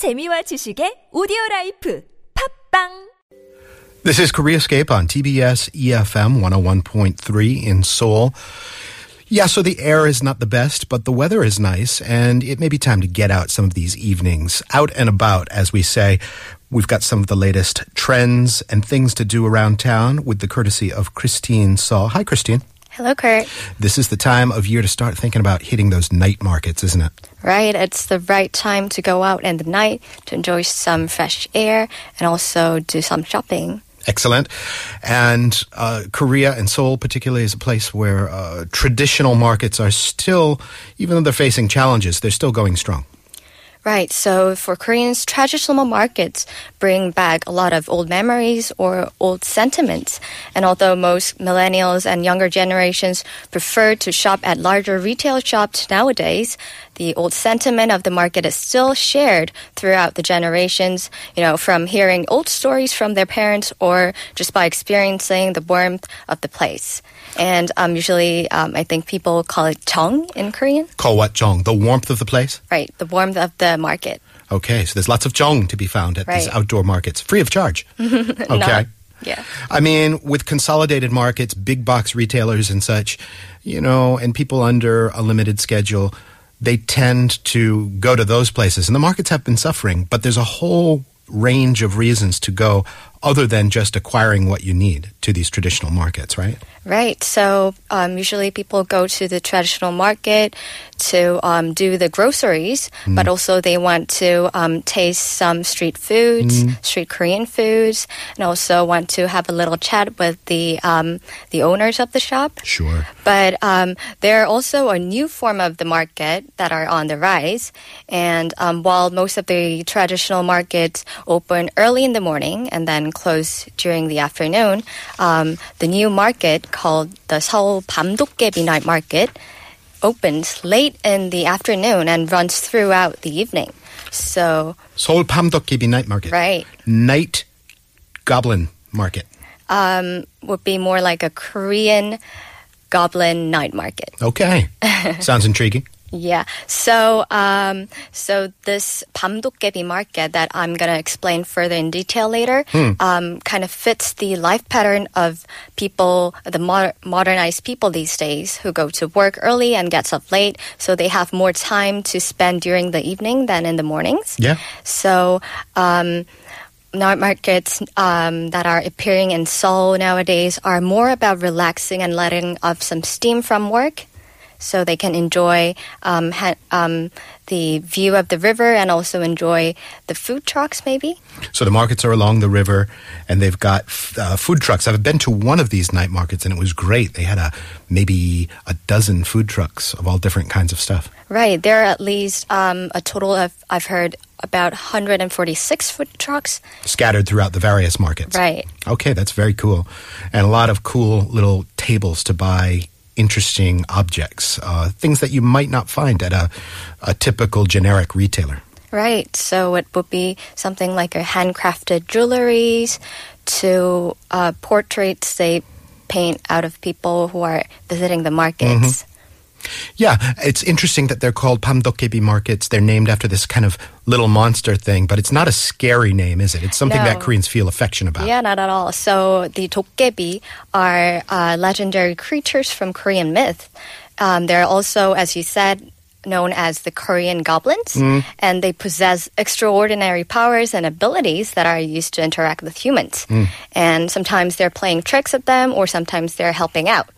재미와 지식의 오디오 라이프 팝빵. This is Koreascape on TBS EFM 101.3 in Seoul. Yeah, so the air is not the best, but the weather is nice, and it may be time to get out some of these evenings. Out and about, as we say. We've got some of the latest trends and things to do around town with the courtesy of Christine Saul. Hi, Christine. Hello, Kurt. This is the time of year to start thinking about hitting those night markets, isn't it? Right. It's the right time to go out in the night to enjoy some fresh air and also do some shopping. Excellent. And Korea and Seoul particularly is a place where traditional markets are still, even though they're facing challenges, they're still going strong. Right. So for Koreans, traditional markets bring back a lot of old memories or old sentiments. And although most millennials and younger generations prefer to shop at larger retail shops nowadays, the old sentiment of the market is still shared throughout the generations, you know, from hearing old stories from their parents or just by experiencing the warmth of the place. And usually, I think people call it "jeong" in Korean. Call what "jeong"? The warmth of the place? Right, the warmth of the market. Okay, so there's lots of jeong to be found at these outdoor markets, free of charge. Okay. Yeah. I mean, with consolidated markets, big box retailers and such, you know, and people under a limited schedule, they tend to go to those places. And the markets have been suffering, but there's a whole range of reasons to go other than just acquiring what you need to these traditional markets, right? Right. So usually people go to the traditional market to do the groceries, but also they want to taste some street foods, street Korean foods, and also want to have a little chat with the owners of the shop. Sure. But there are also a new form of the market that are on the rise. And while most of the traditional markets open early in the morning and then close during the afternoon, the new market called the Seoul Bamdokkaebi Night Market opens late in the afternoon and runs throughout the evening. So Seoul Bamdokkaebi Night Market. Right. Night Goblin Market. Would be more like a Korean Goblin Night Market. Okay. Sounds intriguing. Yeah. So so this Bamdokkaebi market that I'm going to explain further in detail later kind of fits the life pattern of people, the modernized people these days who go to work early and gets up late. So they have more time to spend during the evening than in the mornings. Yeah. So night markets that are appearing in Seoul nowadays are more about relaxing and letting off some steam from work, so they can enjoy the view of the river and also enjoy the food trucks, maybe. So the markets are along the river, and they've got food trucks. I've been to one of these night markets, and it was great. They had maybe a dozen food trucks of all different kinds of stuff. Right. There are at least a total of, I've heard, about 146 food trucks. Scattered throughout the various markets. Right. Okay, that's very cool. And a lot of cool little tables to buy interesting objects, things that you might not find at a typical generic retailer. Right. So it would be something like a handcrafted jewelries to portraits they paint out of people who are visiting the markets. Yeah, it's interesting that they're called Bamdokkaebi markets. They're named after this kind of little monster thing, but it's not a scary name, is it? It's something that Koreans feel affection about. Yeah, not at all. So the dokkaebi are legendary creatures from Korean myth. They're also, as you said, known as the Korean goblins, and they possess extraordinary powers and abilities that are used to interact with humans. And sometimes they're playing tricks at them, or sometimes they're helping out.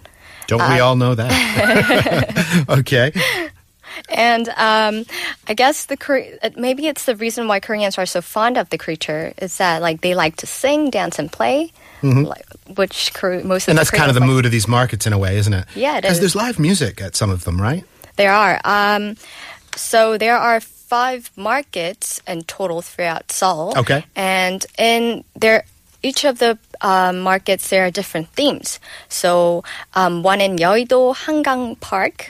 Don't we all know that? Okay. And I guess maybe it's the reason why Koreans are so fond of the creature is that like they like to sing, dance, and play, which most of and that's kind of the mood of these markets in a way, isn't it? Yeah, it is. Because there's live music at some of them, right? There are. So there are 5 markets in total throughout Seoul. Okay. And in there, each of the markets, there are different themes. So one in Yeoido Hangang Park,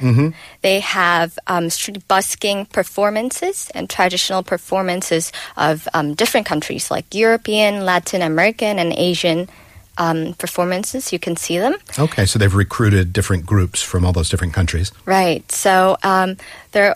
they have street busking performances and traditional performances of different countries like European, Latin American, and Asian performances. You can see them. Okay, so they've recruited different groups from all those different countries. Right. So they're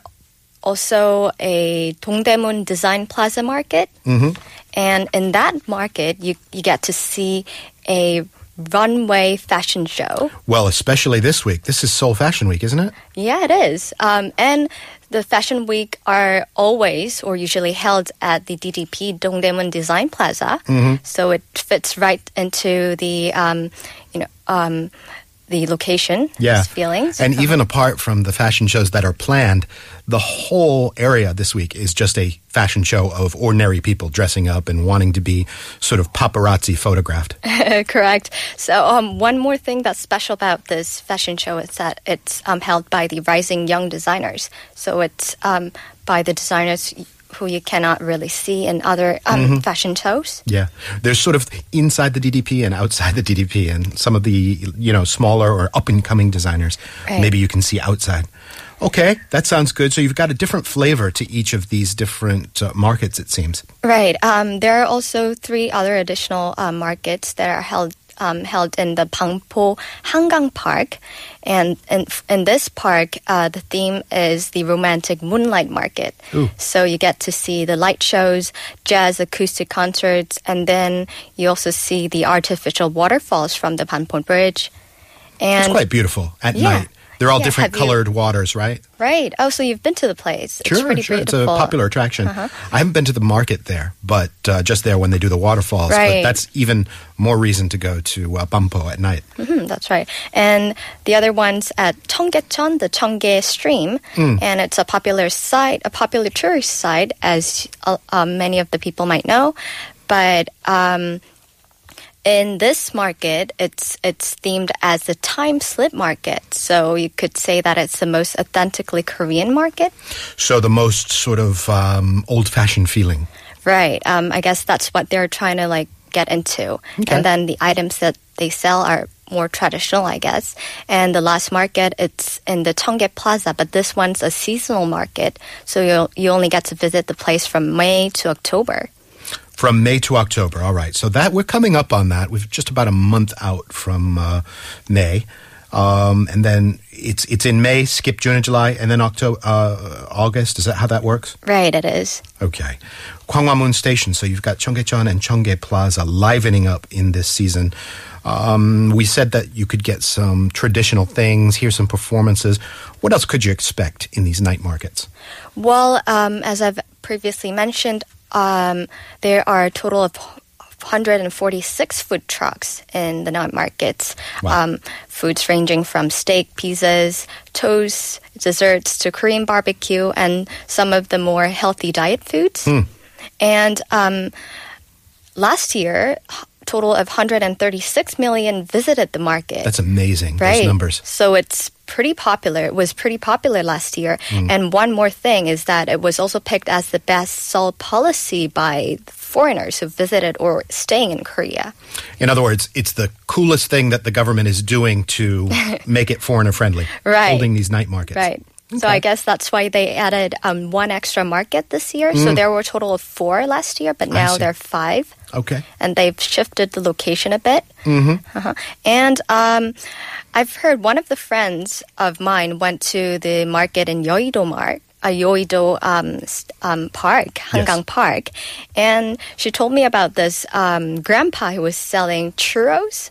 also a Dongdaemun Design Plaza market. Mm-hmm. And in that market, you get to see a runway fashion show. Well, especially this week. This is Seoul Fashion Week, isn't it? Yeah, it is. And the Fashion Week are always or usually held at the DDP Dongdaemun Design Plaza. Mm-hmm. So it fits right into the location, yeah. His feelings. And even apart from the fashion shows that are planned, the whole area this week is just a fashion show of ordinary people dressing up and wanting to be sort of paparazzi photographed. Correct. So one more thing that's special about this fashion show is that it's held by the rising young designers. So it's by the designers who you cannot really see in other fashion shows. Yeah. There's sort of inside the DDP and outside the DDP, and some of the, smaller or up-and-coming designers, right, maybe you can see outside. Okay, that sounds good. So you've got a different flavor to each of these different markets, it seems. Right. There are also three other additional markets that are held in the Banpo Hangang Park. And in this park, the theme is the romantic moonlight market. Ooh. So you get to see the light shows, jazz acoustic concerts, and then you also see the artificial waterfalls from the Banpo Bridge. And it's quite beautiful at night. They're all different colored waters, right? Right. Oh, so you've been to the place. Sure, it's pretty beautiful. It's a popular attraction. Uh-huh. I haven't been to the market there, but just there when they do the waterfalls. Right. But that's even more reason to go to Banpo at night. Mm-hmm, that's right. And the other one's at Cheonggyecheon, the Cheonggye stream. Mm. And it's a popular tourist site, as many of the people might know. But in this market, it's themed as the time slip market. So you could say that it's the most authentically Korean market. So the most sort of old-fashioned feeling. Right. I guess that's what they're trying to get into. Okay. And then the items that they sell are more traditional, I guess. And the last market, it's in the Cheonggye Plaza, but this one's a seasonal market. So you only get to visit the place from May to October. From May to October. All right. So that we're coming up on that. We're just about a month out from May. And then it's in May, skip June and July, and then October, August. Is that how that works? Right, it is. Okay. Gwangwamun Station. So you've got Cheonggyecheon and Cheonggye Plaza livening up in this season. We said that you could get some traditional things, hear some performances. What else could you expect in these night markets? Well, as I've previously mentioned, there are a total of 146 food trucks in the night markets. Wow. Foods ranging from steak, pizzas, toasts, desserts to Korean barbecue and some of the more healthy diet foods. Mm. And last year, total of 136 million visited the market. That's amazing, right? Those numbers. So it's pretty popular. It was pretty popular last year. Mm. And one more thing is that it was also picked as the best Seoul policy by foreigners who visited or staying in Korea. In other words, it's the coolest thing that the government is doing to make it foreigner friendly, right, holding these night markets. Right. Okay. So I guess that's why they added one extra market this year. Mm. So there were a total of 4 last year, but now there are 5. Okay. And they've shifted the location a bit. Mm-hmm. Uh-huh. And I've heard one of the friends of mine went to the market in Yeoido Park, Hangang Park. And she told me about this grandpa who was selling churros.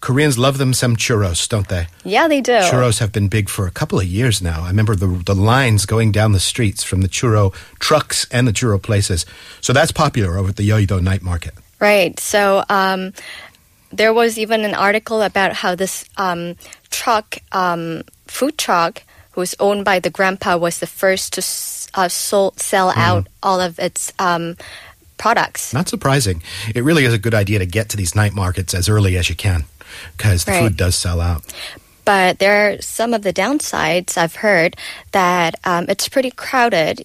Koreans love them some churros, don't they? Yeah, they do. Churros have been big for a couple of years now. I remember the lines going down the streets from the churro trucks and the churro places. So that's popular over at the Yeoido Night Market. Right. So there was even an article about how this food truck, who was owned by the grandpa, was the first to sell out all of its products. Not surprising. It really is a good idea to get to these night markets as early as you can, because the food does sell out. But there are some of the downsides. I've heard that it's pretty crowded,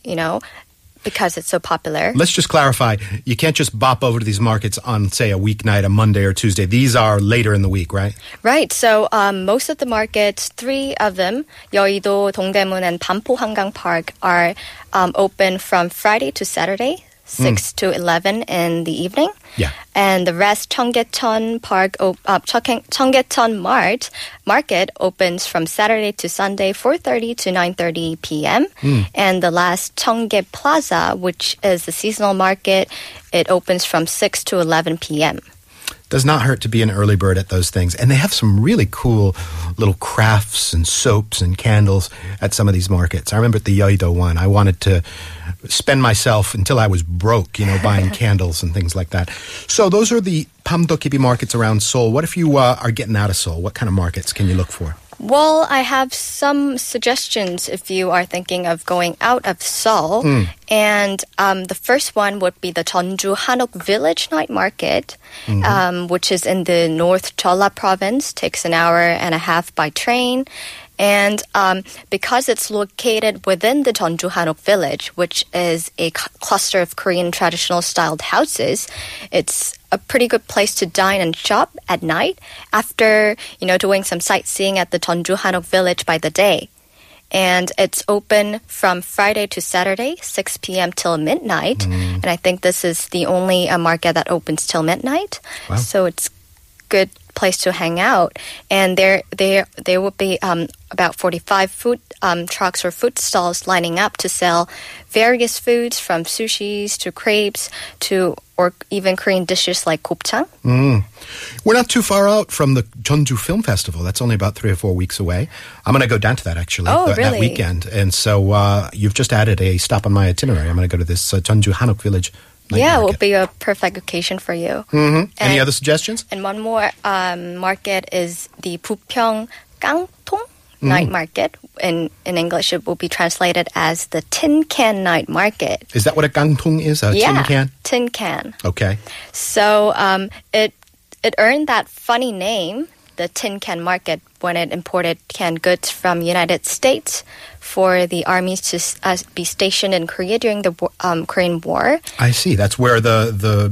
because it's so popular. Let's just clarify. You can't just bop over to these markets on, say, a weeknight, a Monday or Tuesday. These are later in the week, right? Right. So most of the markets, 3 of them, Yeoido, Dongdaemun, and Banpo Hangang Park, are open from Friday to Saturday. 6 to 11 in the evening. Yeah. And the rest, Cheonggyecheon Market opens from Saturday to Sunday, 4:30 to 9:30 p.m. And the last, Cheonggye Plaza, which is the seasonal market, it opens from 6 to 11 p.m. Does not hurt to be an early bird at those things. And they have some really cool little crafts and soaps and candles at some of these markets. I remember at the Yeoido one, I wanted to spend myself until I was broke, you know, buying candles and things like that. So those are the Bamdokkaebi markets around Seoul. What if you are getting out of Seoul? What kind of markets can you look for? Well, I have some suggestions if you are thinking of going out of Seoul. And the first one would be the Jeonju Hanok Village Night Market, which is in the North Jeolla Province. Takes an hour and a half by train. And because it's located within the Jeonju Hanok Village, which is a cluster of Korean traditional-styled houses, it's a pretty good place to dine and shop at night after, you know, doing some sightseeing at the Jeonju Hanok Village by the day. And it's open from Friday to Saturday, 6 p.m. till midnight. And I think this is the only market that opens till midnight. Wow. So it's good place to hang out, and there would be about 45 food trucks or food stalls lining up to sell various foods, from sushis to crepes to or even Korean dishes like gopchang. We're not too far out from the Jeonju Film Festival. That's only about 3 or 4 weeks away. I'm going to go down to that, actually, that weekend. And so you've just added a stop on my itinerary. I'm going to go to this Jeonju Hanok Village Night Market. It will be a perfect occasion for you. Any other suggestions? And one more market is the Bupyeong Gangtong Night Market. In English, it will be translated as the Tin Can Night Market. Is that what a gangtong is? Tin can? Tin can. Okay. So it earned that funny name, the Tin Can Market, when it imported canned goods from United States for the armies to be stationed in Korea during the Korean War. I see. That's where the the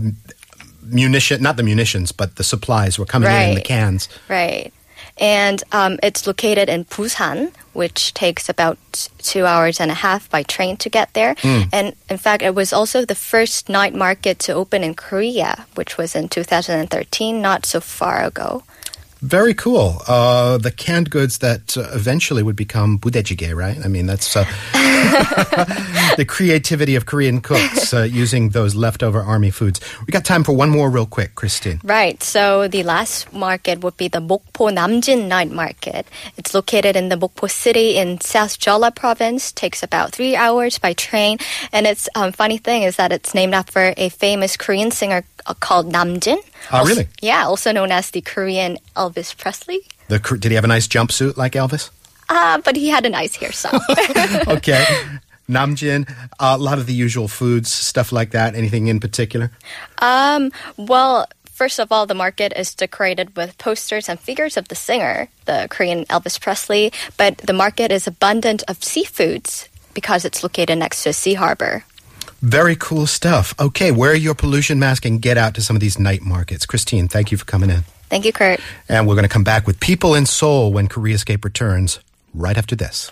supplies were coming in the cans. Right. And it's located in Busan, which takes about 2 hours and a half by train to get there. And in fact, it was also the first night market to open in Korea, which was in 2013, not so far ago. Very cool. The canned goods that eventually would become budaejjigae, right? I mean, that's the creativity of Korean cooks using those leftover army foods. We got time for one more real quick, Christine. Right. So the last market would be the Mokpo Namjin Night Market. It's located in the Mokpo City in South Jeolla Province. Takes about 3 hours by train. And it's funny thing is that it's named after a famous Korean singer called Namjin. Oh, really? Yeah, also known as the Korean Elvis Presley. Did he have a nice jumpsuit like Elvis? But he had a nice hairstyle. Okay. Namjin, a lot of the usual foods, stuff like that. Anything in particular? Well, first of all, the market is decorated with posters and figures of the singer, the Korean Elvis Presley. But the market is abundant of seafoods because it's located next to a sea harbor. Very cool stuff. Okay, wear your pollution mask and get out to some of these night markets. Christine, thank you for coming in. Thank you, Kurt. And we're going to come back with People in Seoul when Koreascape returns right after this.